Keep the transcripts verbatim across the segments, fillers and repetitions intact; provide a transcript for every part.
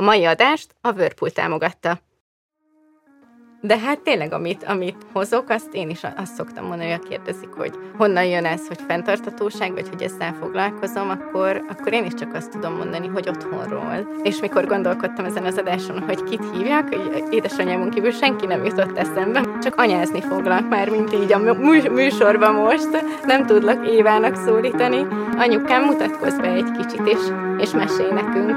A mai adást a Whirlpool támogatta. De hát tényleg, amit, amit hozok, azt én is azt szoktam mondani, hogy kérdezik, hogy honnan jön ez, hogy fenntarthatóság, vagy hogy ezzel foglalkozom, akkor, akkor én is csak azt tudom mondani, hogy otthonról. És mikor gondolkodtam ezen az adáson, hogy kit hívjak, hogy édesanyámon kívül senki nem jutott eszembe, csak anyázni foglak már, mint így a műsorban most, nem tudlak Évának szólítani. Anyukám, mutatkozz be egy kicsit, és, és mesélj nekünk.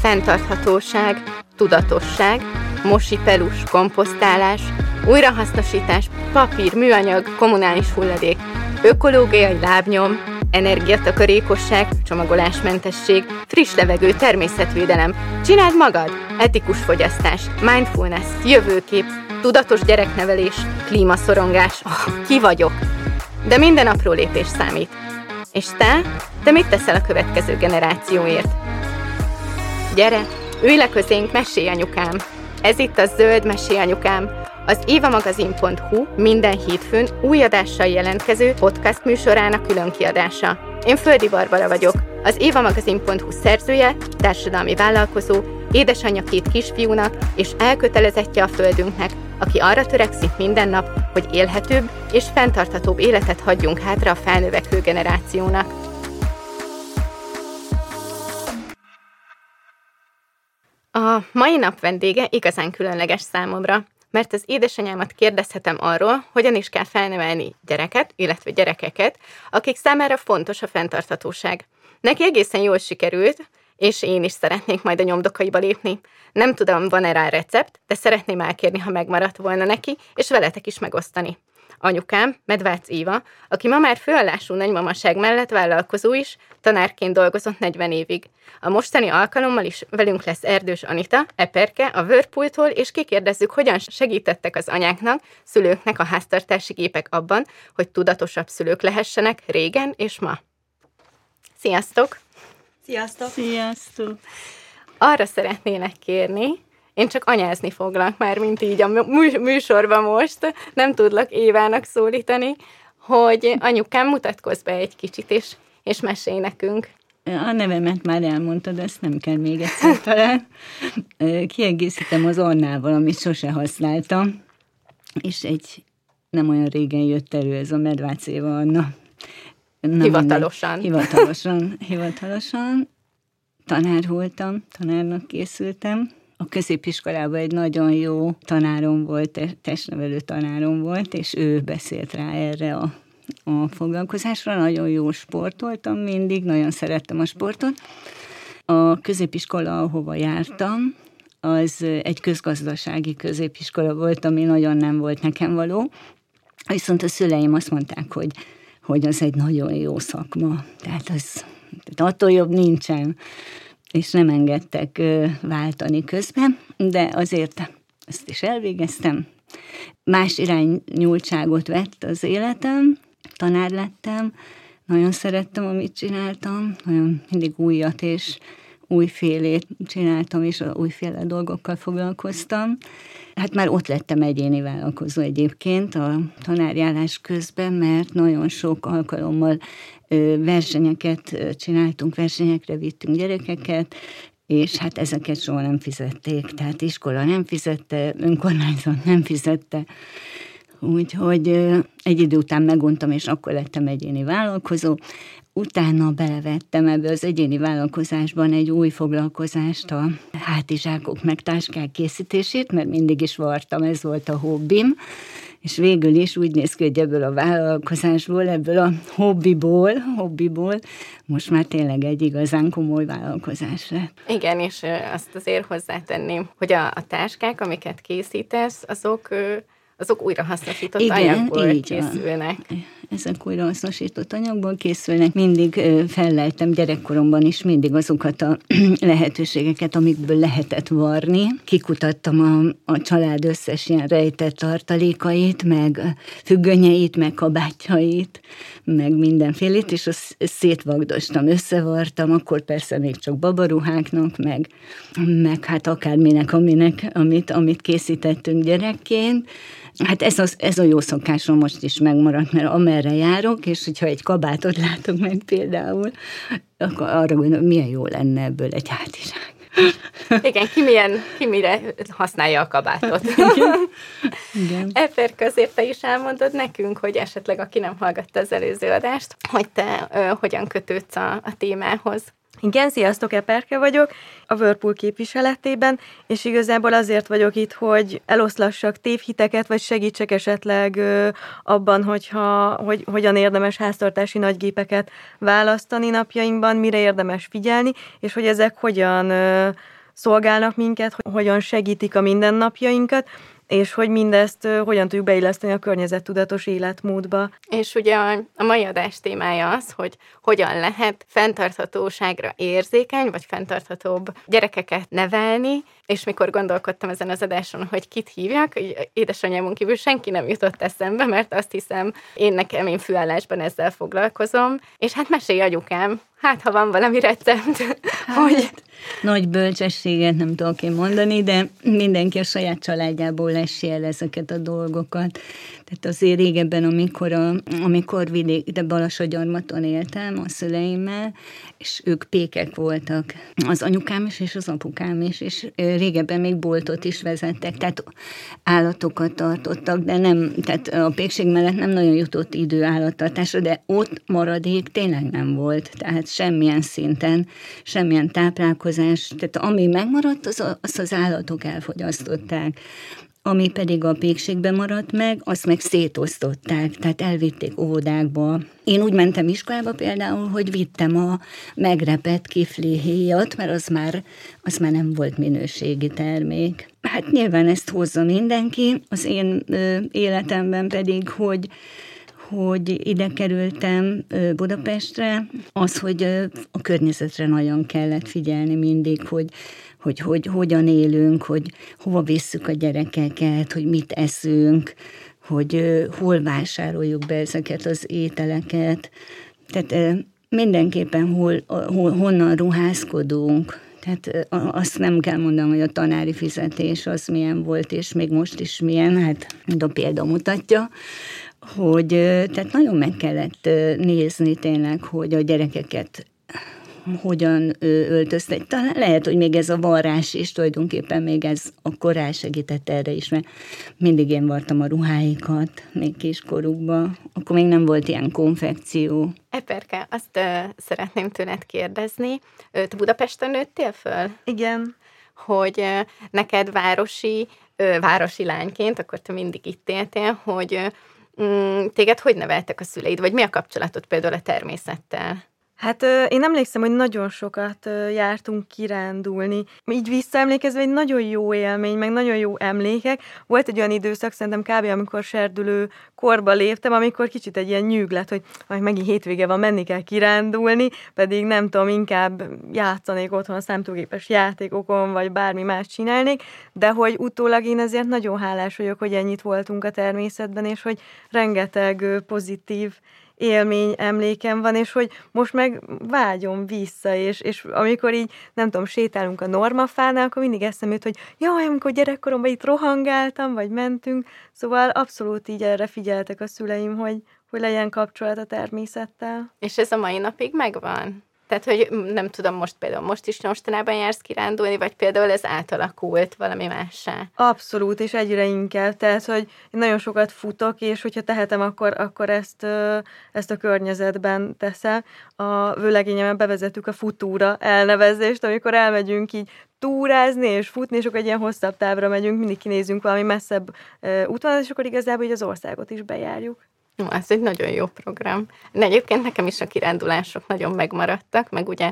Fenntarthatóság, tudatosság, mosipelus, komposztálás, újrahasznosítás, papír, műanyag, kommunális hulladék, ökológiai lábnyom, energiatakarékosság, csomagolásmentesség, friss levegő, természetvédelem, csináld magad, etikus fogyasztás, mindfulness, jövőkép, tudatos gyereknevelés, klímaszorongás, oh, ki vagyok. De minden apró lépés számít. És te? Te mit teszel a következő generációért? Gyere! Ülj le közénk, mesélj anyukám! Ez itt a Zöld Mesélj anyukám, az Éva Magazin.hu minden hétfőn új adással jelentkező podcast műsorának külön kiadása. Én Földi Barbara vagyok, az Éva Magazin.hu szerzője, társadalmi vállalkozó, édesanyja két kisfiúnak és elkötelezettje a földünknek, aki arra törekszik minden nap, hogy élhetőbb és fenntarthatóbb életet hagyjunk hátra a felnövekvő generációnak. A mai nap vendége igazán különleges számomra, mert az édesanyámat kérdezhetem arról, hogyan is kell felnevelni gyereket, illetve gyerekeket, akik számára fontos a fenntarthatóság. Neki egészen jól sikerült, és én is szeretnék majd a nyomdokaiba lépni. Nem tudom, van-e rá recept, de szeretném elkérni, ha megmaradt volna neki, és veletek is megosztani. Anyukám, Medvácz Éva, aki ma már főállású nagymamaság mellett vállalkozó is, tanárként dolgozott negyven évig. A mostani alkalommal is velünk lesz Erdős Anita, Eperke, a Verpooltól, és kikérdezzük, hogyan segítettek az anyáknak, szülőknek a háztartási gépek abban, hogy tudatosabb szülők lehessenek régen és ma. Sziasztok! Sziasztok! Sziasztok! Arra szeretnélek kérni, én csak anyázni foglak már, mint így a műsorban most, nem tudlak Évának szólítani, hogy anyukám, mutatkozz be egy kicsit, és, és mesélj nekünk. A nevemet már elmondtad, ezt nem kell még egyszer talán. Kiegészítem az Ornával, amit sose használtam, és egy nem olyan régen jött elő ez a Medvácz Éva Anna. Na, hivatalosan. Hivatalosan, hivatalosan. Tanár voltam, tanárnak készültem. A középiskolában egy nagyon jó tanárom volt, testnevelő tanárom volt, és ő beszélt rá erre a, a foglalkozásra. Nagyon jó sportoltam mindig, nagyon szerettem a sportot. A középiskola, ahova jártam, az egy közgazdasági középiskola volt, ami nagyon nem volt nekem való. Viszont a szüleim azt mondták, hogy, hogy az egy nagyon jó szakma. Tehát, az, tehát attól jobb nincsen. És nem engedtek váltani közben, de azért ezt is elvégeztem. Más irányultságot vett az életem, tanár lettem, nagyon szerettem, amit csináltam, nagyon mindig újat és újfélét csináltam, és újféle dolgokkal foglalkoztam. Hát már ott lettem egyéni vállalkozó egyébként a tanárjárás közben, mert nagyon sok alkalommal versenyeket csináltunk, versenyekre vittünk gyerekeket, és hát ezeket soha nem fizették. Tehát iskola nem fizette, önkormányzat nem fizette. Úgyhogy egy idő után meguntam, és akkor lettem egyéni vállalkozó. Utána belevettem ebbe az egyéni vállalkozásban egy új foglalkozást, a hátizsákok meg táskák készítését, mert mindig is vartam, ez volt a hobbim, és végül is úgy néz ki, hogy ebből a vállalkozásból, ebből a hobbiból, hobbiból most már tényleg egy igazán komoly vállalkozás lett. Igen, és azt azért hozzátenném, hogy a, a táskák, amiket készítesz, azok... azok újrahasznosított igen, anyagból készülnek. Van. Ezek újrahasznosított anyagból készülnek. Mindig felleltem gyerekkoromban is mindig azokat a lehetőségeket, amikből lehetett varni. Kikutattam a, a család összes ilyen rejtett tartalékait, meg függönyeit, meg kabátjait, meg mindenfélét, és azt szétvagdostam, összevartam, akkor persze még csak babaruháknak, meg, meg hát akárminek, aminek, amit, amit készítettünk gyerekként. Hát ez, az, ez a jó szokásom most is megmaradt, mert merre járok, és hogyha egy kabátot látok meg például, akkor arra gondolom, milyen jó lenne ebből egy hátizsák. Igen, ki, milyen, ki mire használja a kabátot. Eperke, azért te is elmondod nekünk, hogy esetleg aki nem hallgatta az előző adást, hogy te ö, hogyan kötődsz a, a témához. Igen, sziasztok, Eperke vagyok, a Whirlpool képviseletében, és igazából azért vagyok itt, hogy eloszlassak tévhiteket, vagy segítsek esetleg ö, abban, hogyha, hogy hogyan érdemes háztartási nagygépeket választani napjainkban, mire érdemes figyelni, és hogy ezek hogyan ö, szolgálnak minket, hogyan segítik a mindennapjainkat, és hogy mindezt ö, hogyan tudjuk beilleszteni a környezettudatos életmódba. És ugye a, a mai adás témája az, hogy hogyan lehet fenntarthatóságra érzékeny, vagy fenntarthatóbb gyerekeket nevelni, és mikor gondolkodtam ezen az adáson, hogy kit hívjak, hogy édesanyámon kívül senki nem jutott eszembe, mert azt hiszem, én nekem, én főállásban ezzel foglalkozom, és hát mesélj, anyukám, hát ha van valami recept, hogy... Nagy bölcsességet nem tudok én mondani, de mindenki a saját családjából essél el ezeket a dolgokat. Tehát azért régebben, amikor, a, amikor vidék, de Balassagyarmaton éltem a szüleimmel, és ők pékek voltak, az anyukám is, és az apukám is, és régebben még boltot is vezettek, tehát állatokat tartottak, de nem, tehát a pékség mellett nem nagyon jutott idő állattartásra, de ott maradék tényleg nem volt, tehát semmilyen szinten, semmilyen táplálkozás, tehát ami megmaradt, az, azt az állatok elfogyasztották. Ami pedig a pékségben maradt meg, azt meg szétosztották, tehát elvitték óvodákba. Én úgy mentem iskolába például, hogy vittem a megrepett kiflihéjat, mert az már, az már nem volt minőségi termék. Hát nyilván ezt hozza mindenki, az én ö, életemben pedig, hogy hogy ide kerültem Budapestre, az, hogy a környezetre nagyon kellett figyelni mindig, hogy, hogy, hogy hogyan élünk, hogy hova visszük a gyerekeket, hogy mit eszünk, hogy hol vásároljuk be ezeket az ételeket. Tehát mindenképpen hol, hol, honnan ruházkodunk. Hát azt nem kell mondanom, hogy a tanári fizetés az milyen volt, és még most is milyen, hát a példa mutatja, hogy tehát nagyon meg kellett nézni tényleg, hogy a gyerekeket hogyan öltöztet. Talán lehet, hogy még ez a varrás is, tulajdonképpen még ez akkor rá segített erre is, mert mindig én vartam a ruháikat, még kiskorukban, akkor még nem volt ilyen konfekció. Eperke, azt ö, szeretném tőled kérdezni, te Budapesten nőttél föl? Igen. Hogy ö, neked városi, ö, városi lányként, akkor te mindig itt éltél, hogy ö, m- téged hogy neveltek a szüleid, vagy mi a kapcsolatot például a természettel? Hát én emlékszem, hogy nagyon sokat jártunk kirándulni. Így visszaemlékezve egy nagyon jó élmény, meg nagyon jó emlékek. Volt egy olyan időszak, szerintem kb. Amikor serdülő korba léptem, amikor kicsit egy ilyen nyűg lett, hogy majd megint hétvége van, menni kell kirándulni, pedig nem tudom, inkább játszanék otthon a számítógépes játékokon, vagy bármi más csinálnék, de hogy utólag én azért nagyon hálás vagyok, hogy ennyit voltunk a természetben, és hogy rengeteg pozitív élmény, emlékem van, és hogy most meg vágyom vissza, és, és amikor így, nem tudom, sétálunk a normafánál, akkor mindig eszembe jut, hogy jaj, amikor gyerekkoromban itt rohangáltam, vagy mentünk, szóval abszolút így erre figyeltek a szüleim, hogy, hogy legyen kapcsolat a természettel. És ez a mai napig megvan? Tehát, hogy nem tudom, most például most is mostanában jársz kirándulni, vagy például ez átalakult valami mássá? Abszolút, és egyre inkább. Tehát, hogy nagyon sokat futok, és hogyha tehetem, akkor, akkor ezt, ezt a környezetben teszem. A vőlegényemmel bevezettük a futóra elnevezést, amikor elmegyünk így túrázni és futni, és akkor egy ilyen hosszabb távra megyünk, mindig kinézünk valami messzebb útvonalat, és akkor igazából így az országot is bejárjuk. No, ez egy nagyon jó program. De egyébként nekem is a kirándulások nagyon megmaradtak, meg ugye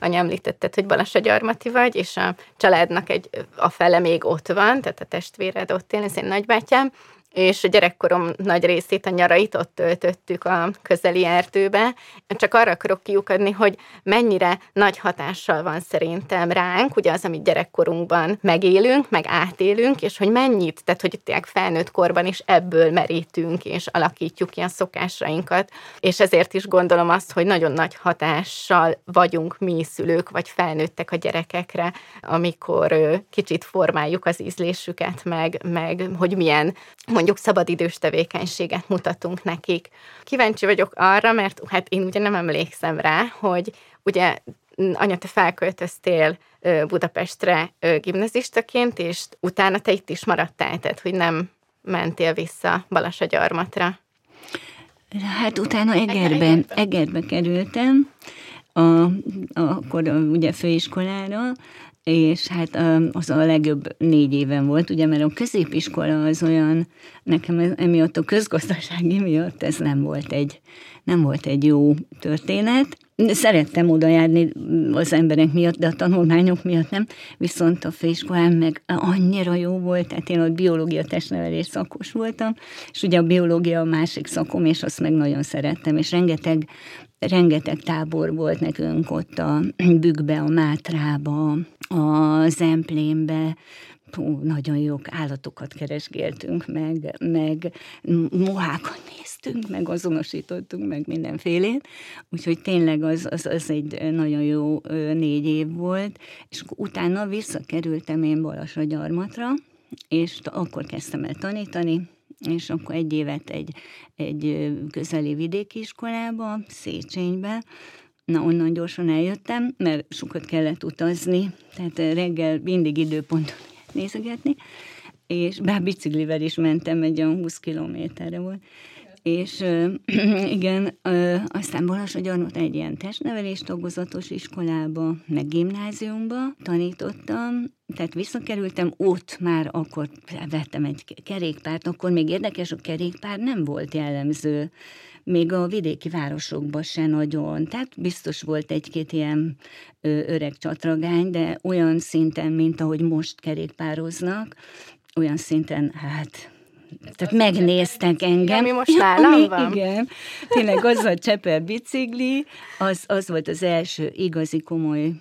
anya említetted, hogy Balassagyarmati vagy, és a családnak egy, a fele még ott van, tehát a testvéred ott él, ez én nagybátyám, és a gyerekkorom nagy részét, a nyarait ott töltöttük a közeli erdőbe. Csak arra akarok kiukadni, hogy mennyire nagy hatással van szerintem ránk, ugye az, amit gyerekkorunkban megélünk, meg átélünk, és hogy mennyit, tehát hogy tényleg felnőtt korban is ebből merítünk, és alakítjuk ilyen szokásainkat, és ezért is gondolom azt, hogy nagyon nagy hatással vagyunk mi szülők, vagy felnőttek a gyerekekre, amikor kicsit formáljuk az ízlésüket, meg, meg hogy milyen mondjuk szabadidős tevékenységet mutatunk nekik. Kíváncsi vagyok arra, mert hát én ugye nem emlékszem rá, hogy ugye anya, te felköltöztél Budapestre gimnazistaként, és utána te itt is maradtál, tehát hogy nem mentél vissza Balassagyarmatra. Hát utána Egerben, Egerbe kerültem, a, a, akkor ugye főiskolára, és hát az a legjobb négy éven volt, ugye, mert a középiskola az olyan, nekem emiatt a közgazdasági miatt ez nem volt egy, nem volt egy jó történet. Szerettem oda járni az emberek miatt, de a tanulmányok miatt nem, viszont a főiskolán meg annyira jó volt, tehát én ott biológia testnevelés szakos voltam, és ugye a biológia a másik szakom, és azt meg nagyon szerettem, és rengeteg Rengeteg tábor volt nekünk ott a Bükkbe, a Mátrába, a Zemplénbe. Pú, nagyon jók állatokat keresgéltünk, meg, meg mohákat néztünk, meg azonosítottunk, meg mindenfélét. Úgyhogy tényleg az, az, az egy nagyon jó négy év volt. És utána visszakerültem én Balassagyarmatra, és akkor kezdtem el tanítani, és akkor egy évet egy, egy közeli vidéki iskolába, Széchenybe. Na, onnan gyorsan eljöttem, mert sokat kellett utazni, tehát reggel mindig időpontot nézegetni, és bár biciklivel is mentem, egy olyan húsz kilométerre volt. És ö, igen, ö, aztán Balassagyarmat egy ilyen testnevelés tagozatos iskolába, meg gimnáziumba tanítottam, tehát visszakerültem, ott már akkor vettem egy kerékpárt, akkor még érdekes, a kerékpár nem volt jellemző, még a vidéki városokban se nagyon, tehát biztos volt egy-két ilyen ö, öreg csatragány, de olyan szinten, mint ahogy most kerékpároznak, olyan szinten, hát... Tehát megnéztek engem. Ami most nálam van. Igen. Tényleg az a Csepel bicikli, az, az volt az első igazi komoly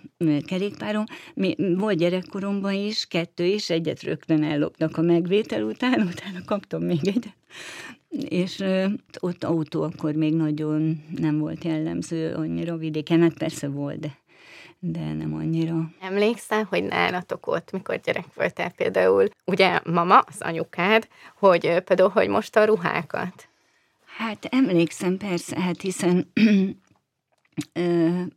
kerékpárom. Mi, volt gyerekkoromban is, kettő is, egyet rögtön elloptak a megvétel után, utána kaptam még egyet. És ö, ott autó akkor még nagyon nem volt jellemző annyira vidéken, hát persze volt, de, de nem annyira. Emlékszel, hogy nálatok ott, mikor gyerek voltál például, ugye mama, az anyukád, hogy például, hogy most a ruhákat? Hát emlékszem, persze, hát hiszen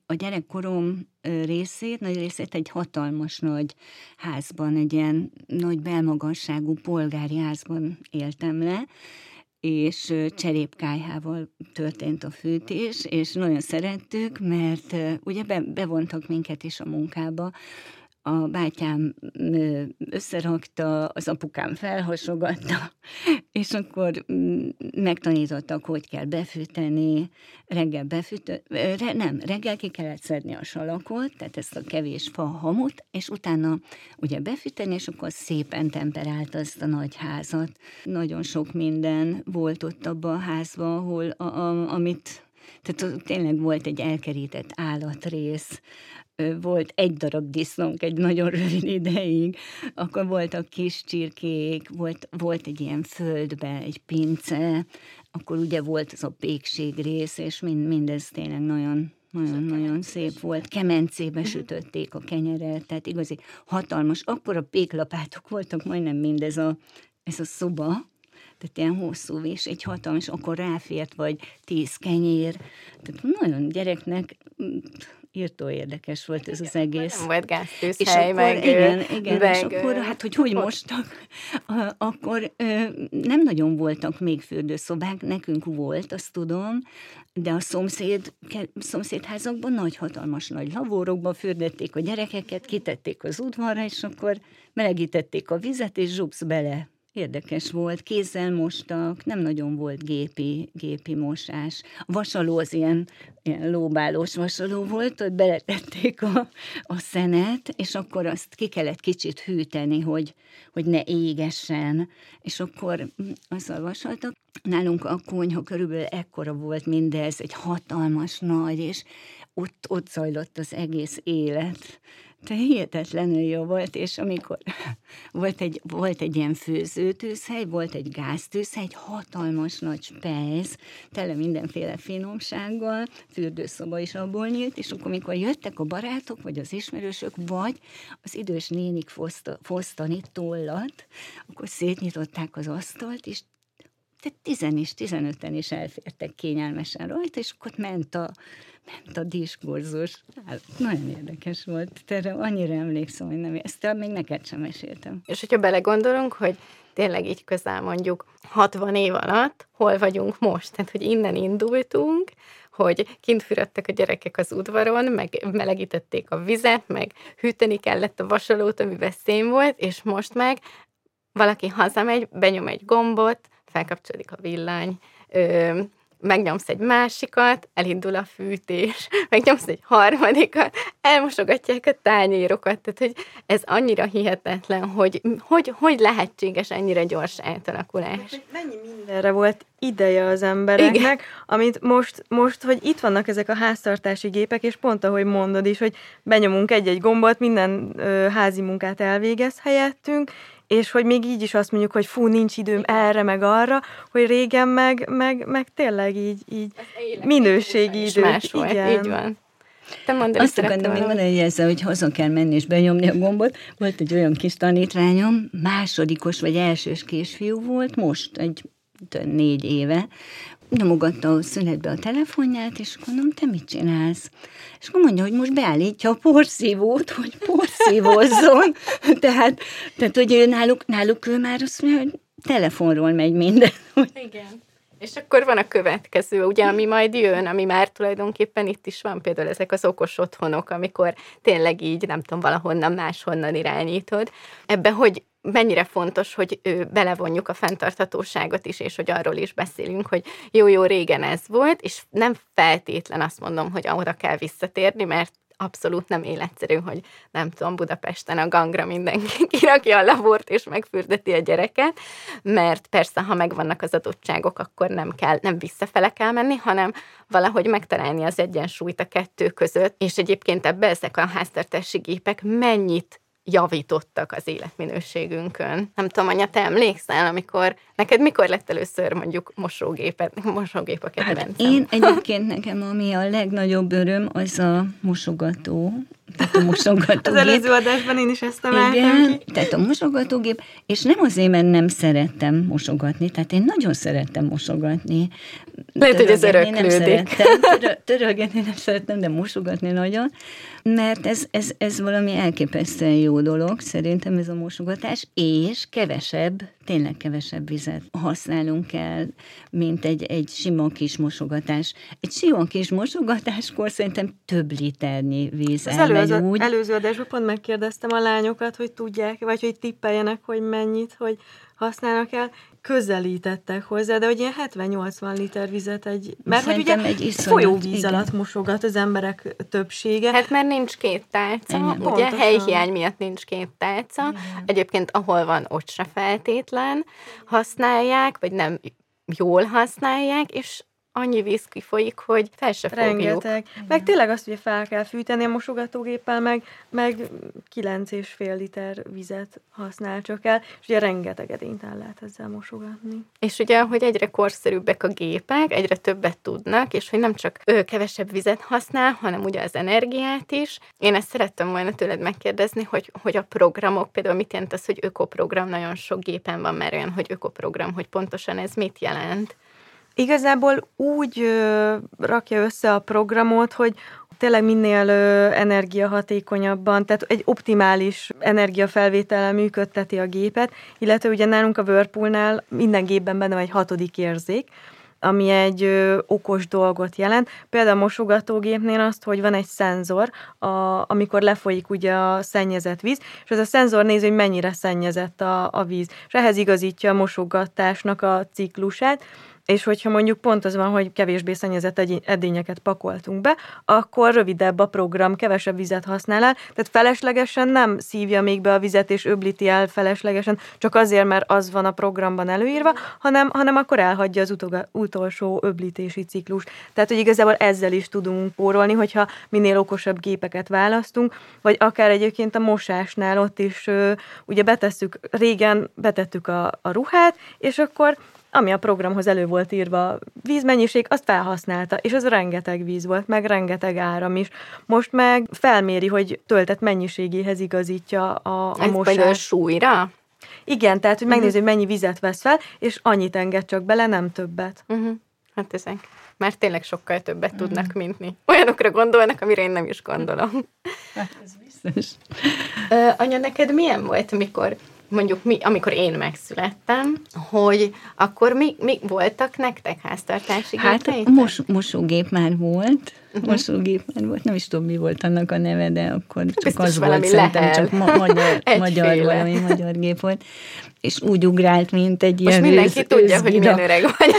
a gyerekkorom részét, nagy részét egy hatalmas nagy házban, egy ilyen nagy belmagasságú polgári házban éltem le, és cserépkályhával történt a fűtés, és nagyon szerettük, mert ugye be, bevontak minket is a munkába. A bátyám összerakta, az apukám felhasogatta, és akkor megtanítottak, hogy kell befűteni, reggel befűtő, re, nem, reggel ki kellett szedni a salakot, tehát ezt a kevés fa hamut, és utána ugye befűteni, és akkor szépen temperálta azt a nagy házat. Nagyon sok minden volt ott abban a házban, ahol a, a, amit, tehát tényleg volt egy elkerített állatrész, volt egy darab disznónk egy nagyon rövid ideig, akkor voltak kis csirkék, volt, volt egy ilyen földbe, egy pince, akkor ugye volt az a pékség rész, és mind, mindez tényleg nagyon, nagyon, nagyon szép volt. Kemencébe sütötték a kenyeret, tehát igazi hatalmas, akkor a péklapátok voltak, majdnem mindez a, ez a szoba, tehát ilyen hosszú és egy hatalmas, akkor ráfért vagy tíz kenyér, tehát nagyon gyereknek... Írtó érdekes volt ez igen, az egész. Nem volt gáztűzhely, meg... Igen, igen meg, és akkor, hát hogy hogy mostak, akkor nem nagyon voltak még fürdőszobák, nekünk volt, azt tudom, de a szomszéd, szomszédházakban nagy, hatalmas nagy lavorokban fürdették a gyerekeket, kitették az udvarra, és akkor melegítették a vizet, és zsupsz bele. Érdekes volt, kézzel mostak, nem nagyon volt gépi, gépi mosás. A vasaló az ilyen, ilyen lóbálós vasaló volt, ott beletették a, a szenet, és akkor azt ki kellett kicsit hűteni, hogy, hogy ne égessen, és akkor azzal vasaltak. Nálunk a konyha körülbelül ekkora volt mindez, egy hatalmas nagy, és ott, ott zajlott az egész élet. De hihetetlenül jó volt, és amikor volt egy, volt egy ilyen főzőtűzhely, volt egy gáztűzhely, egy hatalmas nagy spejz, tele mindenféle finomsággal, fürdőszoba is abból nyílt, és akkor, amikor jöttek a barátok, vagy az ismerősök, vagy az idős nénik foszta, fosztani tollat, akkor szétnyitották az asztalt, és tehát tizen is, tizenöten is elfértek kényelmesen rajta, és akkor ment a, ment a diskurzus. Hát, nagyon érdekes volt. Erre annyira emlékszem, hogy nem, ezt még neked sem meséltem. És hogyha belegondolunk, hogy tényleg így közel mondjuk hatvan év alatt hol vagyunk most, tehát hogy innen indultunk, hogy kint fürödtek a gyerekek az udvaron, meg melegítették a vizet, meg hűteni kellett a vasalót, amiben szén volt, és most meg valaki hazamegy, benyom egy gombot, felkapcsolódik a villany, ö, megnyomsz egy másikat, elindul a fűtés, megnyomsz egy harmadikat, elmosogatják a tányérokat. Tehát, hogy ez annyira hihetetlen, hogy hogy, hogy lehetséges ennyire gyors átalakulás. Mennyi mindenre volt ideje az embereknek, igen, amit most, most, hogy itt vannak ezek a háztartási gépek, és pont ahogy mondod is, hogy benyomunk egy-egy gombot, minden ö, házi munkát elvégez helyettünk, és hogy még így is azt mondjuk, hogy fú, nincs időm erre, meg arra, hogy régen meg, meg, meg tényleg így, így minőségi idő. Más volt, így van. Te mondd, azt akartam még mondani, hogy ezzel, hogy haza kell menni és benyomni a gombot. Volt egy olyan kis tanítványom, másodikos vagy elsős kisfiú volt, most egy négy éve, nyomogatta a szünetbe a telefonját, és mondom, te mit csinálsz? És akkor mondja, hogy most beállítja a porszívót, hogy porszívozzon. tehát, tehát, hogy ő náluk, náluk ő már azt mondja, hogy telefonról megy minden. Igen. És akkor van a következő, ugye, ami majd jön, ami már tulajdonképpen itt is van, például ezek az okos otthonok, amikor tényleg így, nem tudom, valahonnan, máshonnan irányítod. Ebben hogy mennyire fontos, hogy belevonjuk a fenntarthatóságot is, és hogy arról is beszélünk, hogy jó-jó, régen ez volt, és nem feltétlen azt mondom, hogy ahora kell visszatérni, mert abszolút nem életszerű, hogy nem tudom, Budapesten a gangra mindenki kirakja a labort, és megfürdeti a gyereket, mert persze, ha megvannak az adottságok, akkor nem kell, nem visszafele kell menni, hanem valahogy megtalálni az egyensúlyt a kettő között, és egyébként ebbe ezek a háztartási gépek mennyit javítottak az életminőségünkön. Nem tudom, anya, te emlékszel, amikor neked mikor lett először mondjuk mosógépet, mosógép a kedvencem? Hát én egyébként nekem, ami a legnagyobb öröm, az a mosogató. Tehát a mosogatógép. Az előző adásban én is ezt emeltem ki. Igen, tehát a mosogatógép, és nem azért, mert nem szerettem mosogatni, tehát én nagyon szerettem mosogatni. Lehet, hogy ez öröklődik. Törölgetni nem szerettem, de mosogatni nagyon, mert ez, ez, ez valami elképesztően jó dolog, szerintem ez a mosogatás, és kevesebb, tényleg kevesebb vizet használunk el, mint egy, egy sima kis mosogatás. Egy sima kis mosogatáskor szerintem több liternyi víz elmegy. Az előző adásban pont megkérdeztem a lányokat, hogy tudják, vagy hogy tippeljenek, hogy mennyit, hogy használnak el, közelítettek hozzá, de hogy ilyen hetven-nyolcvan liter vizet egy... Mert szerintem hogy ugye folyóvíz alatt mosogat az emberek többsége. Hát mert nincs két tálca, igen, ugye pontosan. Helyhiány miatt nincs két tálca. Igen. Egyébként ahol van, ott se feltétlen használják, vagy nem jól használják, és annyi víz kifolyik, hogy fel se fogjuk. Rengeteg. Meg tényleg azt, hogy fel kell fűteni a mosogatógéppel, meg, meg kilenc és fél liter vizet használ csak el, és ugye rengeteg edénytán lehet ezzel mosogatni. És ugye, hogy egyre korszerűbbek a gépek, egyre többet tudnak, és hogy nem csak ő kevesebb vizet használ, hanem ugye az energiát is. Én ezt szerettem volna tőled megkérdezni, hogy, hogy a programok, például mit jelent az, hogy ökoprogram, nagyon sok gépen van már olyan, hogy ökoprogram, hogy pontosan ez mit jelent? Igazából úgy ö, rakja össze a programot, hogy tényleg minél ö, energiahatékonyabban, tehát egy optimális energiafelvétellel működteti a gépet, illetve ugye nálunk a Whirlpoolnál minden gépben benne van egy hatodik érzék, ami egy ö, okos dolgot jelent. Például a mosogatógépnél azt, hogy van egy szenzor, a, amikor lefolyik ugye a szennyezett víz, és az a szenzor nézi, hogy mennyire szennyezett a, a víz. És ehhez igazítja a mosogatásnak a ciklusát, és hogyha mondjuk pont az van, hogy kevésbé szennyezett edényeket pakoltunk be, akkor rövidebb a program, kevesebb vizet használ el, tehát feleslegesen nem szívja még be a vizet, és öblíti el feleslegesen, csak azért, mert az van a programban előírva, hanem, hanem akkor elhagyja az utoga, utolsó öblítési ciklust. Tehát, hogy igazából ezzel is tudunk pórolni, hogyha minél okosabb gépeket választunk, vagy akár egyébként a mosásnál ott is, ugye betesszük, régen betettük a, a ruhát, és akkor ami a programhoz elő volt írva vízmennyiség, azt felhasználta, és az rengeteg víz volt, meg rengeteg áram is. Most meg felméri, hogy töltett mennyiségéhez igazítja a, a mosás. Ez vagy a súlyra? Igen, tehát, hogy megnézi, hogy mennyi vizet vesz fel, és annyit enged csak bele, nem többet. Uh-huh. Hát ezek már tényleg sokkal többet uh-huh. tudnak, mint mi. Olyanokra gondolnak, amire én nem is gondolom. Hát ez biztos. Uh, anya, neked milyen volt, amikor, mondjuk mi, amikor én megszülettem, hogy akkor mi, mi voltak nektek háztartási gépeitek? Hát mos, mosógép már volt, uh-huh. mosógép már volt, nem is tudom, mi volt annak a neve, de akkor csak biztos az volt, szerintem csak ma- magyar, magyar valami magyar gép volt. És úgy ugrált, mint egy ilyen most mindenki ősz, tudja, őszgida. Hogy milyen öreg vagyok.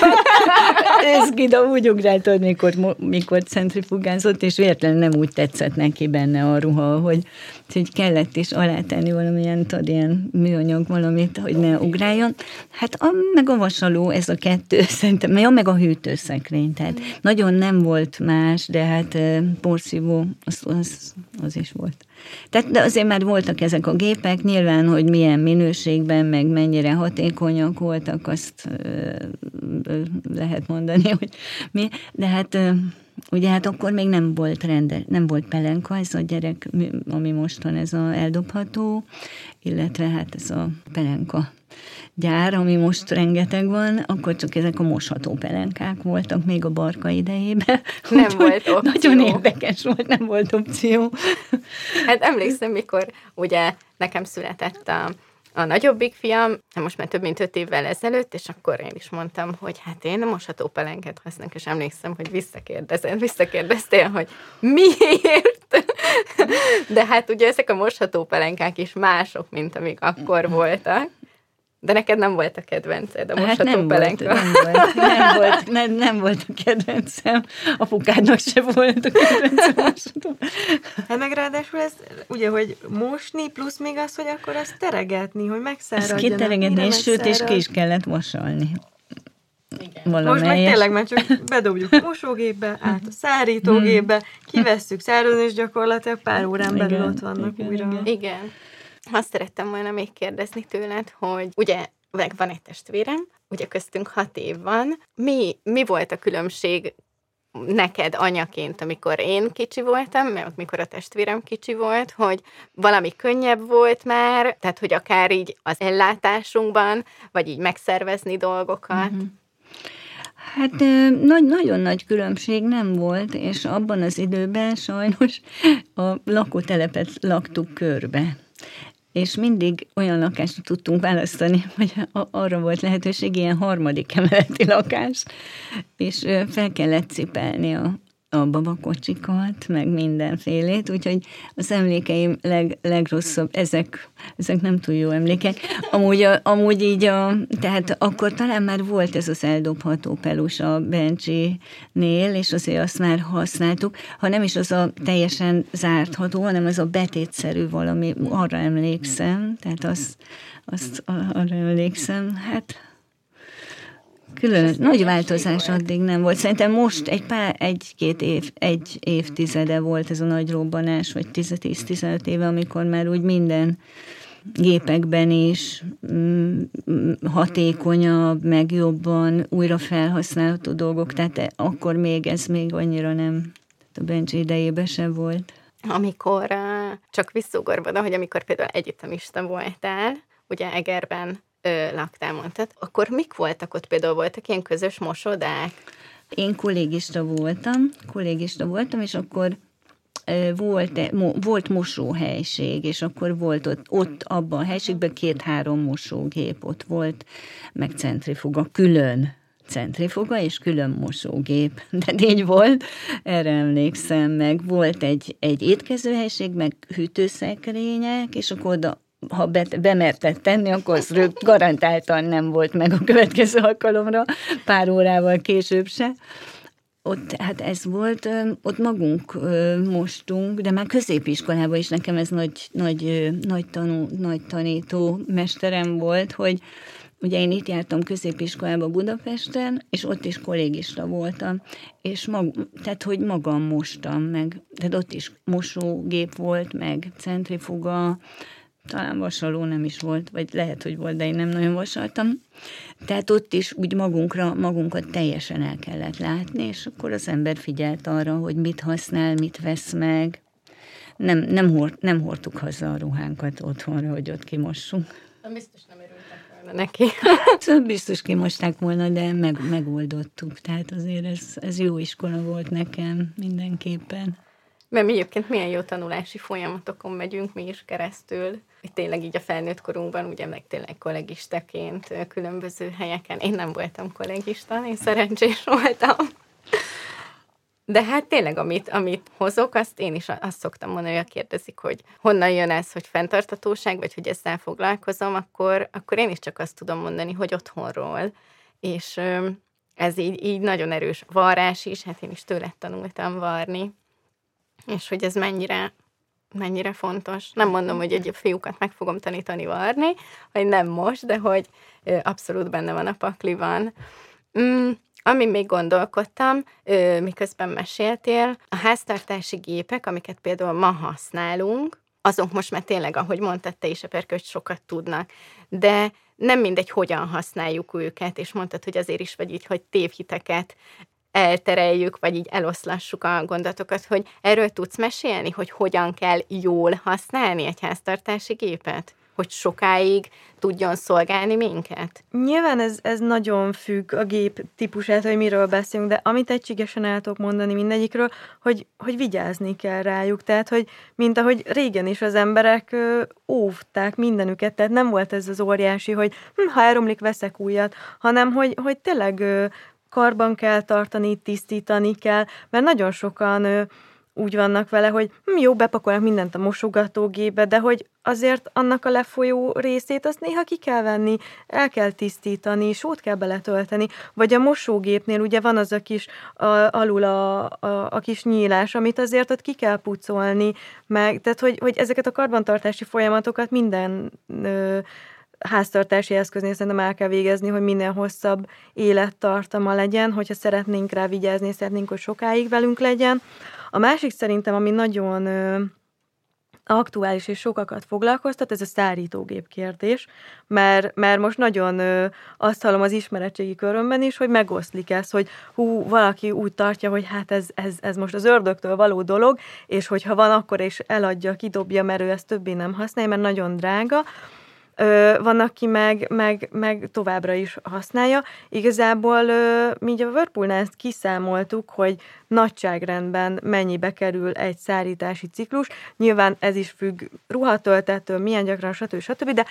Őszgida úgy ugrált, mikor, mikor centrifugázott, és véletlenül nem úgy tetszett neki benne a ruha, hogy, hogy kellett is alátenni valamilyen, tudod, ilyen műanyag valamit, hogy ne ugráljon. Hát a, meg a vasaló, ez a kettő, szerintem, ja, meg a hűtőszekrény, tehát mm. nagyon nem volt más, de hát porszívó, az, az, az is volt. Tehát de azért már voltak ezek a gépek, nyilván, hogy milyen minőségben, meg mennyire hatékonyak voltak, azt ö, ö, lehet mondani, hogy mi, de hát ö, ugye hát akkor még nem volt rende, nem volt pelenka, ez a gyerek, ami mostan ez a eldobható, illetve hát ez a pelenka gyár, ami most rengeteg van, akkor csak ezek a mosható pelenkák voltak még a Barka idejében. Nem volt opció. Nagyon érdekes volt, nem volt opció. Hát emlékszem, mikor ugye nekem született a, a nagyobbik fiam, most már több mint öt évvel ezelőtt, és akkor én is mondtam, hogy hát én a mosható pelenket használok, és emlékszem, hogy visszakérdezem, visszakérdeztél, hogy miért? De hát ugye ezek a mosható pelenkák is mások, mint amik akkor voltak. De neked nem volt a kedvenced, a mosható hát pelenka. Volt, nem, volt, nem, volt, nem, nem volt a kedvencem. Apukádnak se volt a kedvencem mosható. Hát meg ráadásul ez, ugye, hogy mosni, plusz még az, hogy akkor ezt teregetni, hogy megszáradjanak. Ezt kiteregetni, és sőt, és ki is kellett mosolni. Igen. Most meg tényleg már csak bedobjuk a mosógépbe, át a szárítógépbe, kivesszük szárazni, és gyakorlatilag pár órán belül igen, ott vannak igen, újra. Igen. igen. Azt szerettem volna még kérdezni tőled, hogy ugye van egy testvérem, ugye köztünk hat év van. Mi, mi volt a különbség neked anyaként, amikor én kicsi voltam, meg amikor a testvérem kicsi volt, hogy valami könnyebb volt már, tehát hogy akár így az ellátásunkban, vagy így megszervezni dolgokat? Mm-hmm. Hát nagy, nagyon nagy különbség nem volt, és abban az időben sajnos a lakótelepet laktuk körbe. És mindig olyan lakást tudtunk választani, hogy arra volt lehetőség, ilyen harmadik emeleti lakás, és fel kellett cipelni a, a babakocsikat, meg mindenfélét, úgyhogy az emlékeim leg, legrosszabb, ezek, ezek nem túl jó emlékek. Amúgy, amúgy így, a, tehát akkor talán már volt ez az eldobható pelus a Bencsinél, és azért azt már használtuk, ha nem is az a teljesen zártható, hanem az a betétszerű valami, arra emlékszem, tehát azt, azt arra emlékszem, hát... Külön, nagy változás addig nem volt. Szerintem most egy pár, egy-két év, egy évtizede volt ez a nagy robbanás, vagy tíz-tizenöt éve, amikor már úgy minden gépekben is mm, hatékonyabb, meg jobban újra felhasználható dolgok. Tehát akkor még ez még annyira nem, a Bencsi idejében sem volt. Amikor csak visszugorban, ahogy amikor például egyetemista voltál, ugye Egerben, laktál, mondtad. Akkor mik voltak ott? Például voltak ilyen közös mosodák? Én kollégista voltam, kollégista voltam, és akkor volt, volt mosóhelység, és akkor volt ott, ott abban a helységben két-három mosógép ott volt, meg centrifuga, külön centrifuga, és külön mosógép. De így volt, erre emlékszem, meg volt egy, egy étkezőhelység, meg hűtőszekrények, és akkor oda ha be, bemertett tenni, akkor az rögt, garantáltan nem volt meg a következő alkalomra, pár órával később se. Ott, hát ez volt, ott magunk mostunk, de már középiskolában is nekem ez nagy, nagy, nagy, tanú, nagy tanító mesterem volt, hogy ugye én itt jártam középiskolába Budapesten, és ott is kollégista voltam, és mag, tehát, hogy magam mostam meg, tehát ott is mosógép volt, meg centrifuga, talán vasaló nem is volt, vagy lehet, hogy volt, de én nem nagyon vasaltam. Tehát ott is úgy magunkra, magunkat teljesen el kellett látni, és akkor az ember figyelt arra, hogy mit használ, mit vesz meg. Nem, nem, hord, nem hordtuk haza a ruhánkat otthonra, hogy ott kimossunk. Biztos nem örültek volna neki. Szóval biztos kimosták volna, de meg, megoldottuk. Tehát azért ez, ez jó iskola volt nekem mindenképpen. Mert egyébként milyen jó tanulási folyamatokon megyünk mi is keresztül. Tényleg így a felnőtt korunkban, ugye meg tényleg kollégistaként különböző helyeken. Én nem voltam kollégista, én szerencsés voltam. De hát tényleg, amit, amit hozok, azt én is azt szoktam mondani, hogy kérdezik, hogy honnan jön ez, hogy fenntarthatóság, vagy hogy ezzel foglalkozom, akkor, akkor én is csak azt tudom mondani, hogy otthonról. És ez így, így nagyon erős varrás is, hát én is tőle tanultam varni. És hogy ez mennyire, mennyire fontos. Nem mondom, hogy egy fiúkat meg fogom tanítani varni, vagy nem most, de hogy abszolút benne van a pakliban. Mm. Amin még gondolkodtam, miközben meséltél, a háztartási gépek, amiket például ma használunk, azok most már tényleg, ahogy mondtad te is, Eperke, hogy sokat tudnak, de nem mindegy, hogyan használjuk őket, és mondtad, hogy azért is vagy így, hogy tévhiteket eltereljük, vagy így eloszlassuk a gondolatokat, hogy erről tudsz mesélni, hogy hogyan kell jól használni egy háztartási gépet? Hogy sokáig tudjon szolgálni minket? Nyilván ez, ez nagyon függ a gép típusától, hogy miről beszélünk, de amit egységesen el tudok mondani mindegyikről, hogy, hogy vigyázni kell rájuk. Tehát, hogy mint ahogy régen is az emberek óvták mindenüket, tehát nem volt ez az óriási, hogy hm, ha elromlik, veszek újat, hanem hogy, hogy tényleg karban kell tartani, tisztítani kell, mert nagyon sokan úgy vannak vele, hogy hm, jó, bepakolnak mindent a mosogatógébe, de hogy azért annak a lefolyó részét azt néha ki kell venni, el kell tisztítani, sót kell beletölteni, vagy a mosógépnél ugye van az a kis a, alul a, a, a kis nyílás, amit azért ott ki kell pucolni, meg, tehát hogy, hogy ezeket a karbantartási folyamatokat minden ö, háztartási eszköznél szerintem el kell végezni, hogy minél hosszabb élettartama legyen, hogyha szeretnénk rá vigyázni, szeretnénk, hogy sokáig velünk legyen. A másik szerintem, ami nagyon ö, aktuális és sokakat foglalkoztat, ez a szárítógép kérdés, mert, mert most nagyon ö, azt hallom az ismeretségi körömben is, hogy megoszlik ez, hogy hú, valaki úgy tartja, hogy hát ez, ez, ez most az ördögtől való dolog, és hogyha van, akkor is eladja, kidobja, mert ő ezt többé nem használja, mert nagyon drága. Ö, van, aki meg, meg, meg továbbra is használja. Igazából ö, mi a Verpoolnál ezt kiszámoltuk, hogy nagyságrendben mennyibe kerül egy szárítási ciklus. Nyilván ez is függ ruhatöltettől, milyen gyakran, stb. stb. De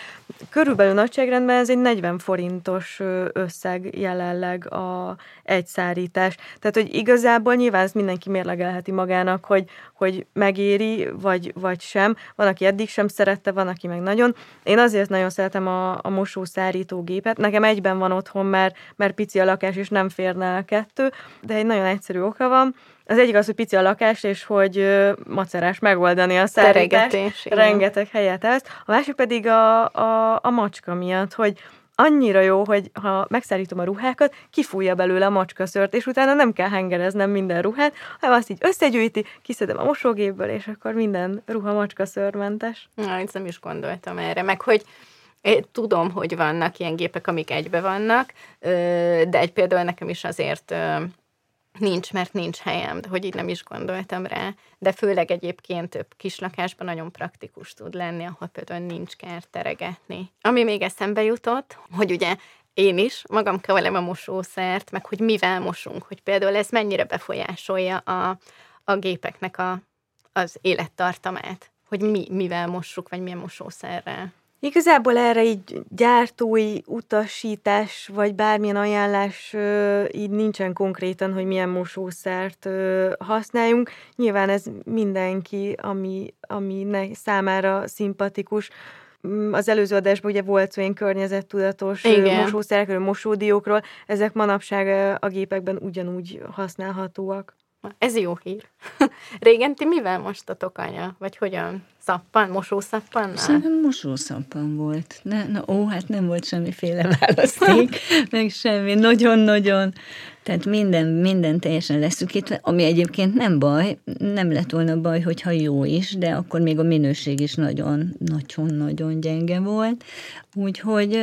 körülbelül nagyságrendben ez egy negyven forintos összeg jelenleg a, egy szárítás. Tehát, hogy igazából nyilván ezt mindenki mérlegelheti magának, hogy, hogy megéri, vagy, vagy sem. Van, aki eddig sem szerette, van, aki meg nagyon. Én azért nagyon szeretem a, a mosószárítógépet. Nekem egyben van otthon, mert, mert pici a lakás, és nem férne a kettő, de egy nagyon egyszerű oka van. Az egyik az, hogy pici a lakás, és hogy macerás megoldani a szárítást. Rengeteg helyet elvesz. A másik pedig a, a, a macska miatt, hogy annyira jó, hogy ha megszárítom a ruhákat, kifújja belőle a macskaszört, és utána nem kell hengereznem minden ruhát, hanem azt így összegyűjti, kiszedem a mosógépből, és akkor minden ruha macskaszörmentes. Na, én nem is gondoltam erre, meg hogy én tudom, hogy vannak ilyen gépek, amik egybe vannak, de egy például nekem is azért nincs, mert nincs helyem, de hogy így nem is gondoltam rá. De főleg egyébként több kislakásban nagyon praktikus tud lenni, ahol például nincs kár teregetni. Ami még eszembe jutott, hogy ugye én is magam keverem a mosószert, meg hogy mivel mosunk, hogy például ez mennyire befolyásolja a, a gépeknek a, az élettartamát, hogy mi mivel mossuk, vagy milyen mosószerrel. Igazából erre így gyártói utasítás, vagy bármilyen ajánlás így nincsen konkrétan, hogy milyen mosószert használjunk. Nyilván ez mindenki, ami, ami ne, számára szimpatikus. Az előző adásban ugye volt olyan környezettudatos mosószerekről, mosódiókról, ezek manapság a gépekben ugyanúgy használhatóak. Ez jó hír. Régen ti mivel mostatok, anya? Vagy hogyan? Szappan? Mosószappannal? Szerintem mosószappan volt. Na, na, ó, hát nem volt semmiféle választék, meg semmi. Nagyon-nagyon. Tehát minden, minden teljesen leszűkítve, ami egyébként nem baj, nem lett volna baj, hogyha jó is, de akkor még a minőség is nagyon-nagyon gyenge volt. Úgyhogy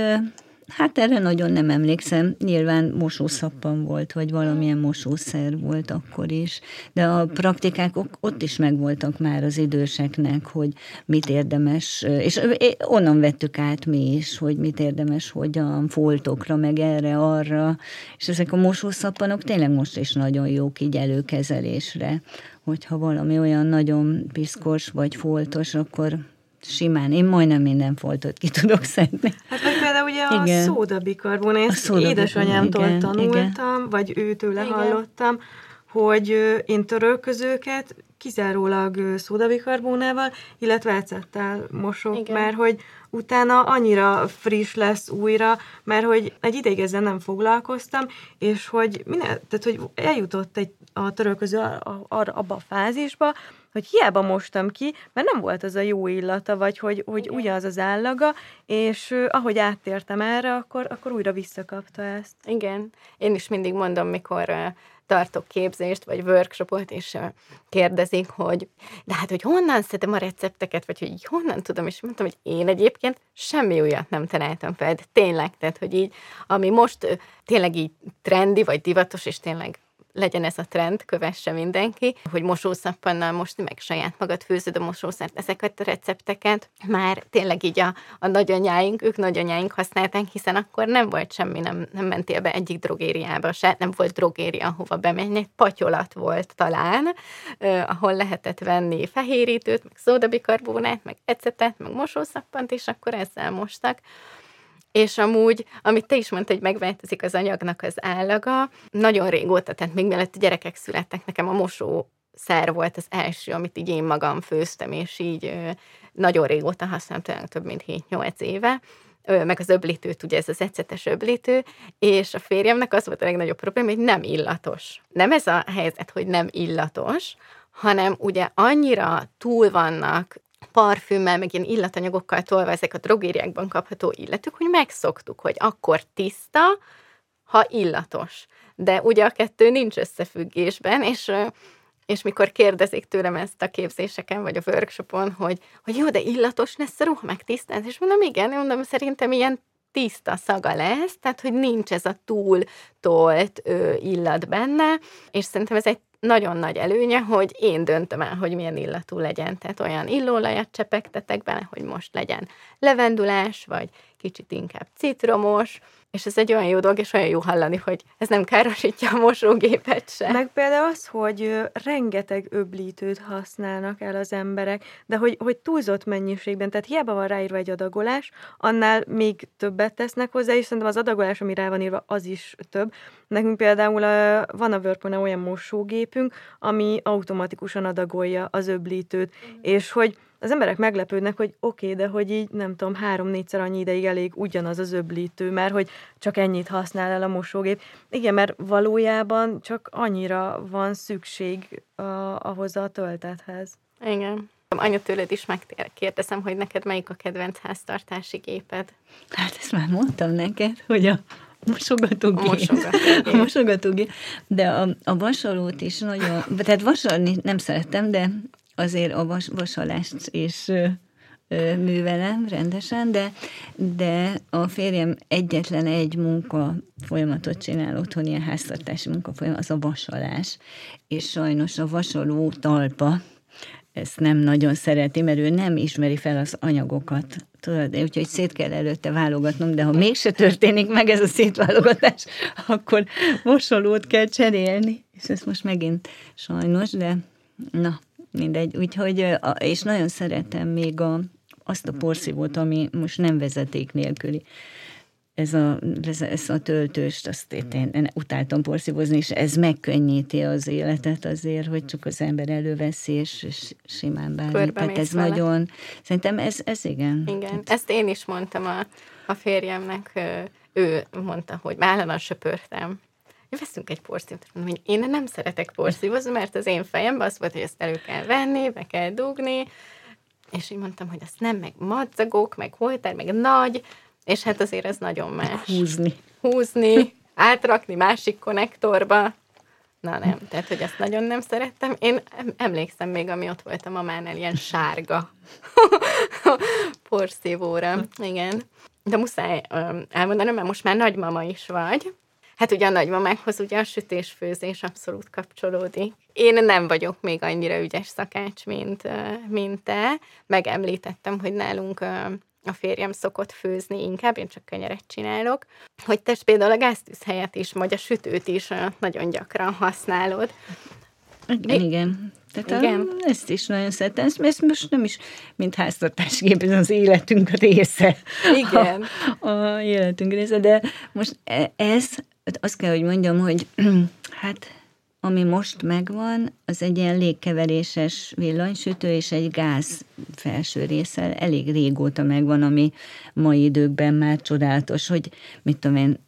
Hát erre nagyon nem emlékszem, nyilván mosószappan volt, vagy valamilyen mosószer volt akkor is, de a praktikák ott is megvoltak már az időseknek, hogy mit érdemes, és onnan vettük át mi is, hogy mit érdemes, hogyan foltokra, meg erre, arra, és ezek a mosószappanok tényleg most is nagyon jók így előkezelésre, hogyha valami olyan nagyon piszkos vagy foltos, akkor... Simán. Én majdnem minden foltot ki tudok szedni. Hát meg például ugye igen. a szódabikarbon, én édesanyámtól igen, tanultam, igen. vagy őtőle igen. hallottam, hogy én törölközőket kizárólag szódabikarbónával, illetve ecettel mosok, igen. mert hogy utána annyira friss lesz újra, mert hogy egy ideig ezzel nem foglalkoztam, és hogy, minden, tehát, hogy eljutott egy, a törölköző arra, abba a fázisba, hogy hiába mostam ki, mert nem volt az a jó illata, vagy hogy, hogy ugyanaz az állaga, és uh, ahogy áttértem erre, akkor, akkor újra visszakapta ezt. Igen, én is mindig mondom, mikor uh, tartok képzést, vagy workshopot, és uh, kérdezik, hogy de hát, hogy honnan szedem a recepteket, vagy hogy honnan tudom, és mondtam, hogy én egyébként semmi újat nem találtam fel, de tényleg, tehát, hogy így, ami most uh, tényleg így trendi, vagy divatos, és tényleg legyen ez a trend, kövesse mindenki, hogy mosószappannal mosni, meg saját magad főzöd a mosószert, ezeket a recepteket már tényleg így a, a nagyanyáink, ők nagyanyáink használták, hiszen akkor nem volt semmi, nem, nem mentél be egyik drogériába se, nem volt drogéria, ahova bemenni, egy patyolat volt talán, eh, ahol lehetett venni fehérítőt, meg szódabikarbónát, meg ecetet, meg mosószappant, és akkor ezzel mostak. És amúgy, amit te is mondtad, hogy megváltozik az anyagnak az állaga, nagyon régóta, tehát még mielőtt a gyerekek születtek, nekem a mosószer volt az első, amit így én magam főztem, és így nagyon régóta használom, talán több mint hét-nyolc éve, meg az öblítőt, ugye ez az ecetes öblítő, és a férjemnek az volt a legnagyobb probléma, hogy nem illatos. Nem ez a helyzet, hogy nem illatos, hanem ugye annyira túl vannak parfümmel, meg ilyen illatanyagokkal tolva ezek a drogériákban kapható illatük, hogy megszoktuk, hogy akkor tiszta, ha illatos. De ugye a kettő nincs összefüggésben, és, és mikor kérdezik tőlem ezt a képzéseken, vagy a workshopon, hogy, hogy jó, de illatos lesz a ruha, meg tisztán, és mondom, igen, mondom, szerintem ilyen tiszta szaga lesz, tehát, hogy nincs ez a túl tolt ö, illat benne, és szerintem ez egy nagyon nagy előnye, hogy én döntöm el, hogy milyen illatú legyen. Tehát olyan illóolajat csepegtetek bele, hogy most legyen levendulás, vagy kicsit inkább citromos, és ez egy olyan jó dolog, és olyan jó hallani, hogy ez nem károsítja a mosógépet se. Meg például az, hogy rengeteg öblítőt használnak el az emberek, de hogy, hogy túlzott mennyiségben, tehát hiába van ráírva egy adagolás, annál még többet tesznek hozzá, és szerintem az adagolás, ami rá van írva, az is több. Nekünk például a, van a Verpoolnál olyan mosógépünk, ami automatikusan adagolja az öblítőt, mm. és hogy az emberek meglepődnek, hogy oké, okay, de hogy így, nem tudom, három-négyszer annyi ideig elég ugyanaz az öblítő, mert hogy csak ennyit használ el a mosógép. Igen, mert valójában csak annyira van szükség a, ahhoz a töltethez. Igen. Anya, tőled is megkérdezem, hogy neked melyik a kedvenc háztartási géped? Hát ezt már mondtam neked, hogy a mosogatógép. A mosogatógép. A mosogatógép. De a, a vasalót is nagyon... Tehát vasalni nem szerettem, de... azért a vas, vasalást is ö, ö, művelem rendesen, de, de a férjem egyetlen egy munka folyamatot csinál otthon, ilyen háztartási munka folyamat, az a vasalás, és sajnos a vasaló talpa ezt nem nagyon szereti, mert ő nem ismeri fel az anyagokat, tudod, úgyhogy szét kell előtte válogatnom, de ha mégse történik meg ez a szétválogatás, akkor vasalót kell cserélni, és ezt most megint sajnos, de na, mindegy, úgyhogy, és nagyon szeretem még a, azt a porszívót, ami most nem vezeték nélküli. Ez a, ez a töltőst, azt én, én utáltam porszívózni, és ez megkönnyíti az életet azért, hogy csak az ember előveszi, és, és simán bármi. Körbe tehát ez vele. Nagyon, szerintem ez, ez igen. Igen, ezt én is mondtam a, a férjemnek, ő mondta, hogy vállalán söpörtem. Veszünk egy porszívót, mondom, hogy én nem szeretek porszívozni, mert az én fejemben az volt, hogy ezt elő kell venni, be kell dugni, és így mondtam, hogy azt nem, meg madzagok, meg holtár, meg nagy, és hát azért ez nagyon más. Húzni. Húzni, átrakni másik konnektorba. Na nem, tehát, hogy azt nagyon nem szerettem. Én emlékszem még, ami ott voltam a mamánál, ilyen sárga porszívóra. Igen. de muszáj elmondanom, mert most már nagymama is vagy. Hát ugye a nagymamákhoz ugye a sütés-főzés abszolút kapcsolódik. Én nem vagyok még annyira ügyes szakács, mint, mint te. Megemlítettem, hogy nálunk a férjem szokott főzni inkább, én csak kenyeret csinálok. Hogy te például a gáztűz helyett is, vagy a sütőt is nagyon gyakran használod. Igen, igen. Tehát igen. A, ezt is nagyon szeretem, ezt most nem is, mint háztartás képes, az életünk része. Igen. A, a életünk része, de most ez, azt kell, hogy mondjam, hogy hát, ami most megvan, az egy ilyen légkeveréses villanysütő és egy gáz felső része. Elég régóta megvan, ami mai időkben már csodálatos, hogy mit tudom én,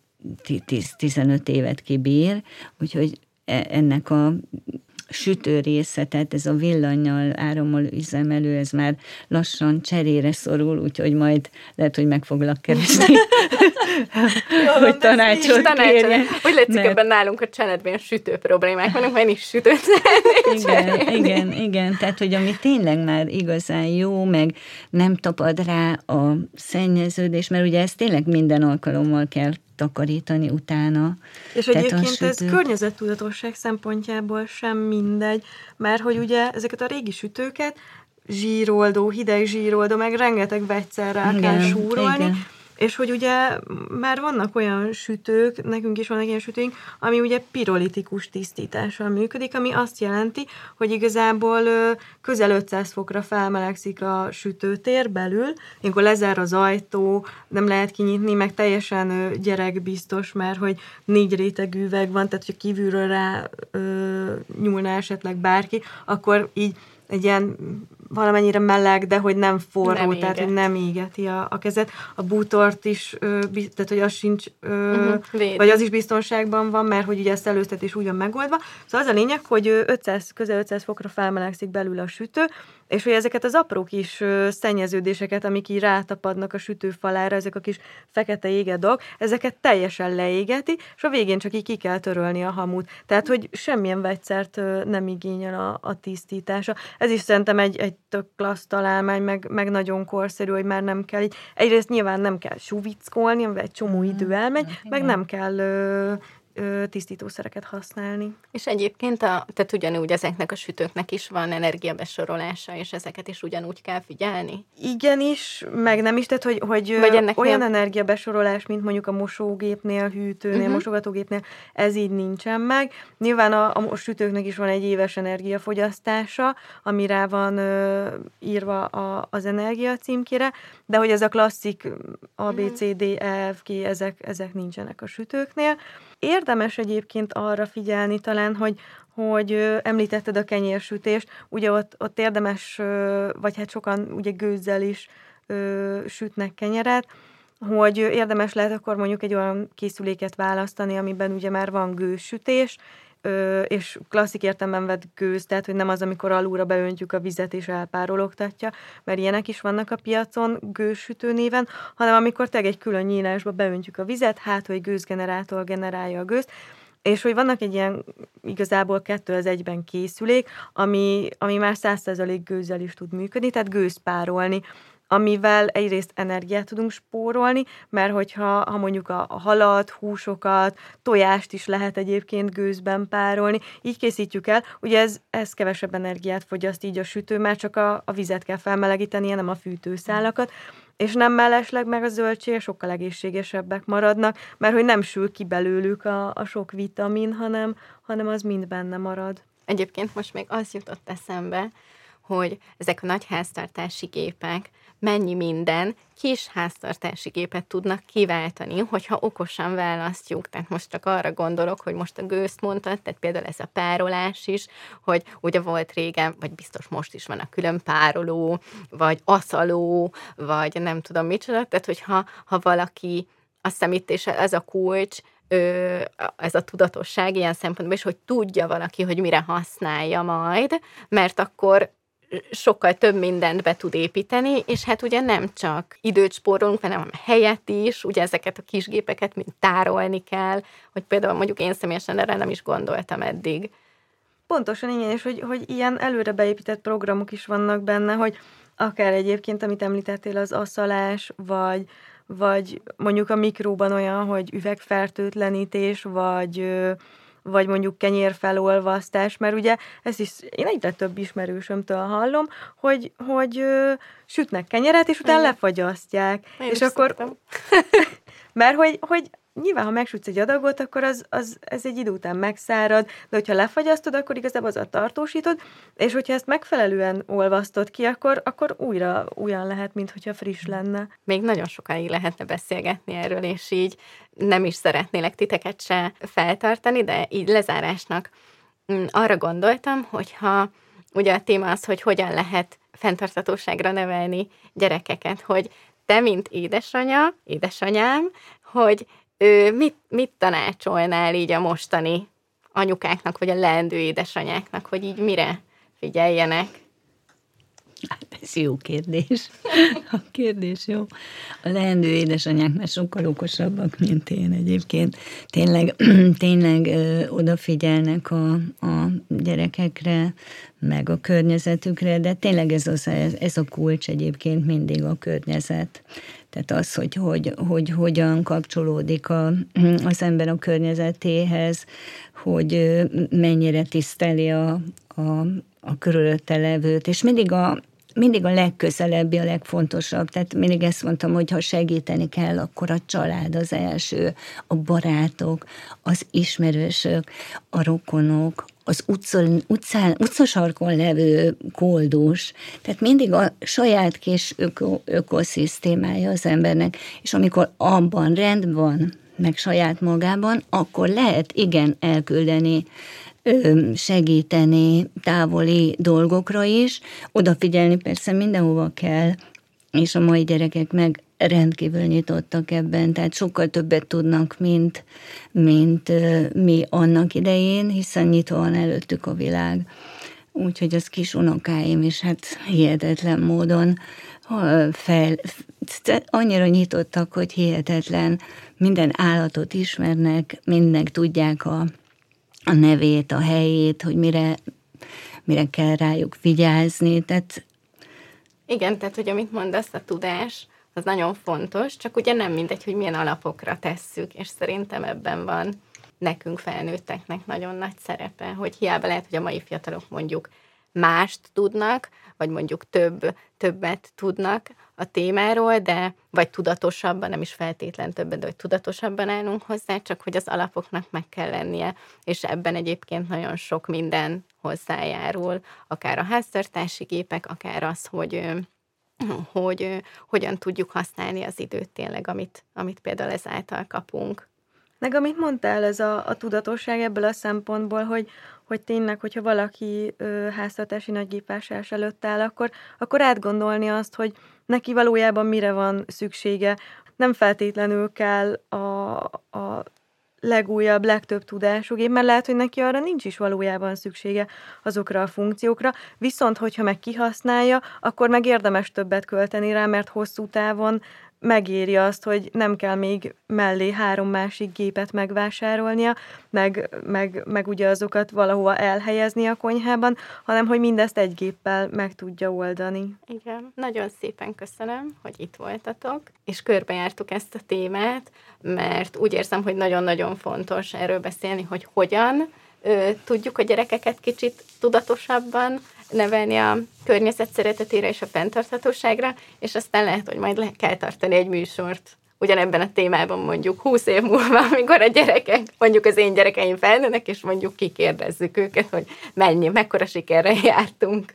tíz-tizenöt évet kibír, úgyhogy ennek a sütő része, tehát ez a villannyal, árammal üzemelő, ez már lassan cserére szorul, úgyhogy majd lehet, hogy meg foglak keresni, hogy tanácsot kérjen. Úgy látszik, mert... ebben nálunk a családban sütő problémák vannak, mert én is sütőt szeretnék. Igen, igen, igen, tehát hogy ami tényleg már igazán jó, meg nem tapad rá a szennyeződés, mert ugye ez tényleg minden alkalommal kell takarítani utána. És egyébként ez környezettudatosság szempontjából sem mindegy, mert hogy ugye ezeket a régi sütőket zsíroldó, hideg zsíroldó, meg rengeteg vegyszerrel kell súrolni, igen. És hogy ugye már vannak olyan sütők, nekünk is vannak ilyen sütőink, ami ugye pirolitikus tisztítással működik, ami azt jelenti, hogy igazából közel ötszáz fokra felmelegszik a sütőtér belül, ilyenkor lezár az ajtó, nem lehet kinyitni, meg teljesen gyerekbiztos, mert hogy négy rétegű üveg van, tehát ha kívülről rá ö, nyúlna esetleg bárki, akkor így egy ilyen valamennyire meleg, de hogy nem forró, nem tehát hogy nem égeti a, a kezet. A bútort is, tehát hogy az sincs, uh-huh, vagy az is biztonságban van, mert hogy ugye a szellőztetés úgy van megoldva. Szóval az a lényeg, hogy ötszáz, közel ötszáz fokra felmelegszik belül a sütő, és hogy ezeket az apró kis szennyeződéseket, amik így rátapadnak a sütőfalára, ezek a kis fekete égedok, ezeket teljesen leégeti, és a végén csak így ki kell törölni a hamut. Tehát, hogy semmilyen vegyszert nem igényel a, a tisztítása. Ez is szerintem egy, egy tök klassz találmány, meg, meg nagyon korszerű, hogy már nem kell így. Egyrészt nyilván nem kell suvickolni, amivel egy csomó idő elmegy, mm, meg nem kell ö, ö, tisztítószereket használni. És egyébként a, tehát ugyanúgy ezeknek a sütőknek is van energiabesorolása, és ezeket is ugyanúgy kell figyelni? Igenis, meg nem is, tehát hogy, hogy olyan nem... energiabesorolás, mint mondjuk a mosógépnél, hűtőnél, uh-huh. mosogatógépnél, ez így nincsen meg. Nyilván a, a sütőknek is van egy éves energiafogyasztása, ami rá van ö, írva a, az energia címkére, de hogy ez a klasszik A, B, C, D, E, F, G, ezek, ezek nincsenek a sütőknél. Érdemes egyébként arra figyelni talán, hogy, hogy ö, említetted a kenyérsütést, ugye ott, ott érdemes, ö, vagy hát sokan ugye gőzzel is ö, sütnek kenyeret, hogy érdemes lehet akkor mondjuk egy olyan készüléket választani, amiben ugye már van gőzsütés, ö, és klasszik értelemben vett gőz, tehát hogy nem az, amikor alulra beöntjük a vizet és elpárologtatja, mert ilyenek is vannak a piacon gőzsütő néven, hanem amikor tényleg egy külön nyílásba beöntjük a vizet, hát hogy gőzgenerátor generálja a gőzt, és hogy vannak egy ilyen igazából kettő az egyben készülék, ami, ami már száz százalék gőzzel is tud működni, tehát gőzpárolni, amivel egyrészt energiát tudunk spórolni, mert hogyha ha mondjuk a halat, húsokat, tojást is lehet egyébként gőzben párolni, így készítjük el, ugye ez, ez kevesebb energiát fogyaszt így a sütő, már csak a, a vizet kell felmelegítenie, nem a fűtőszálakat, és nem mellesleg meg a zöldségek sokkal egészségesebbek maradnak, mert hogy nem sül ki belőlük a, a sok vitamin, hanem, hanem az mind benne marad. Egyébként most még az jutott eszembe, hogy ezek a nagy háztartási gépek mennyi minden kis háztartási gépet tudnak kiváltani, hogyha okosan választjuk. Tehát most csak arra gondolok, hogy most a gőzt mondtad, tehát például ez a párolás is, hogy ugye volt régen, vagy biztos most is van a külön pároló, vagy aszaló, vagy nem tudom micsoda, tehát hogyha ha valaki, azt hiszem itt és ez a kulcs, ez a tudatosság ilyen szempontból, és hogy tudja valaki, hogy mire használja majd, mert akkor sokkal több mindent be tud építeni, és hát ugye nem csak időt spórolunk, hanem helyet is, ugye ezeket a kisgépeket mind tárolni kell, hogy például mondjuk én személyesen erre nem is gondoltam eddig. Pontosan igen, és hogy, hogy ilyen előre beépített programok is vannak benne, hogy akár egyébként, amit említettél, az aszalás, vagy vagy mondjuk a mikróban olyan, hogy üvegfertőtlenítés, vagy, vagy mondjuk kenyérfelolvasztás, mert ugye ezt is én egyre több ismerősömtől hallom, hogy, hogy sütnek kenyeret, és utána lefagyasztják. Én és akkor... mert hogy... hogy nyilván, ha megsütsz egy adagot, akkor az, az, ez egy idő után megszárad, de hogyha lefagyasztod, akkor igazából azzal tartósítod, és hogyha ezt megfelelően olvasztod ki, akkor, akkor újra olyan lehet, mint hogyha friss lenne. Még nagyon sokáig lehetne beszélgetni erről, és így nem is szeretnélek titeket se feltartani, de így lezárásnak arra gondoltam, hogyha ugye a téma az, hogy hogyan lehet fenntarthatóságra nevelni gyerekeket, hogy te, mint édesanya, édesanyám, hogy Mit, mit tanácsolnál így a mostani anyukáknak, vagy a leendő édesanyáknak, hogy így mire figyeljenek? Hát ez jó kérdés. A kérdés jó. A leendő édesanyák már sokkal okosabbak, mint én egyébként. Tényleg, tényleg ö, odafigyelnek a, a gyerekekre, meg a környezetükre, de tényleg ez, az, ez, ez a kulcs egyébként mindig a környezet. Tehát az, hogy, hogy, hogy hogyan kapcsolódik a, az ember a környezetéhez, hogy mennyire tiszteli a, a, a körülötte levőt, és mindig a, mindig a legközelebbi, a legfontosabb. Tehát mindig ezt mondtam, hogy ha segíteni kell, akkor a család az első, a barátok, az ismerősök, a rokonok, az utcon, utcán, utcasarkon levő koldus, tehát mindig a saját kis öko, ökoszisztémája az embernek, és amikor abban rend van, meg saját magában, akkor lehet igen elküldeni, segíteni távoli dolgokra is, odafigyelni persze mindenhova kell, és a mai gyerekek meg rendkívül nyitottak ebben, tehát sokkal többet tudnak, mint, mint mi annak idején, hiszen nyitva van előttük a világ. Úgyhogy az kis unokáim is hát hihetetlen módon fel, annyira nyitottak, hogy hihetetlen, minden állatot ismernek, mindnek tudják a, a nevét, a helyét, hogy mire, mire kell rájuk vigyázni. Tehát... Igen, tehát hogy amit mondasz, a tudás, az nagyon fontos, csak ugye nem mindegy, hogy milyen alapokra tesszük, és szerintem ebben van nekünk felnőtteknek nagyon nagy szerepe, hogy hiába lehet, hogy a mai fiatalok mondjuk mást tudnak, vagy mondjuk több, többet tudnak a témáról, de vagy tudatosabban, nem is feltétlen többet, de hogy tudatosabban állunk hozzá, csak hogy az alapoknak meg kell lennie, és ebben egyébként nagyon sok minden hozzájárul, akár a háztartási gépek, akár az, hogy hogy uh, hogyan tudjuk használni az időt tényleg, amit, amit például ezáltal kapunk. Meg amit mondtál, ez a, a tudatosság ebből a szempontból, hogy, hogy tényleg, hogyha valaki uh, háztartási nagygépvásárlás előtt áll, akkor, akkor átgondolni azt, hogy neki valójában mire van szüksége. Nem feltétlenül kell a, a legújabb, legtöbb tudású gép, mert lehet, hogy neki arra nincs is valójában szüksége azokra a funkciókra, viszont hogyha meg kihasználja, akkor meg érdemes többet költeni rá, mert hosszú távon megéri azt, hogy nem kell még mellé három másik gépet megvásárolnia, meg, meg, meg ugye azokat valahova elhelyezni a konyhában, hanem hogy mindezt egy géppel meg tudja oldani. Igen, nagyon szépen köszönöm, hogy itt voltatok, és körbejártuk ezt a témát, mert úgy érzem, hogy nagyon-nagyon fontos erről beszélni, hogy hogyan ö, tudjuk a gyerekeket kicsit tudatosabban nevelni a környezet szeretetére és a fenntarthatóságra, és aztán lehet, hogy majd le kell tartani egy műsort ugyanebben a témában mondjuk húsz év múlva, amikor a gyerekek, mondjuk az én gyerekeim felnőnek, és mondjuk kikérdezzük őket, hogy mennyi, mekkora sikerre jártunk.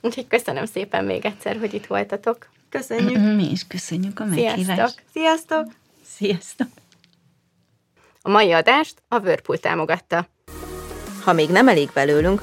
Úgyhogy köszönöm szépen még egyszer, hogy itt voltatok. Köszönjük. Mi is köszönjük a meghívást. Sziasztok! Sziasztok! Sziasztok! A mai adást a Verpool támogatta. Ha még nem elég belőlünk,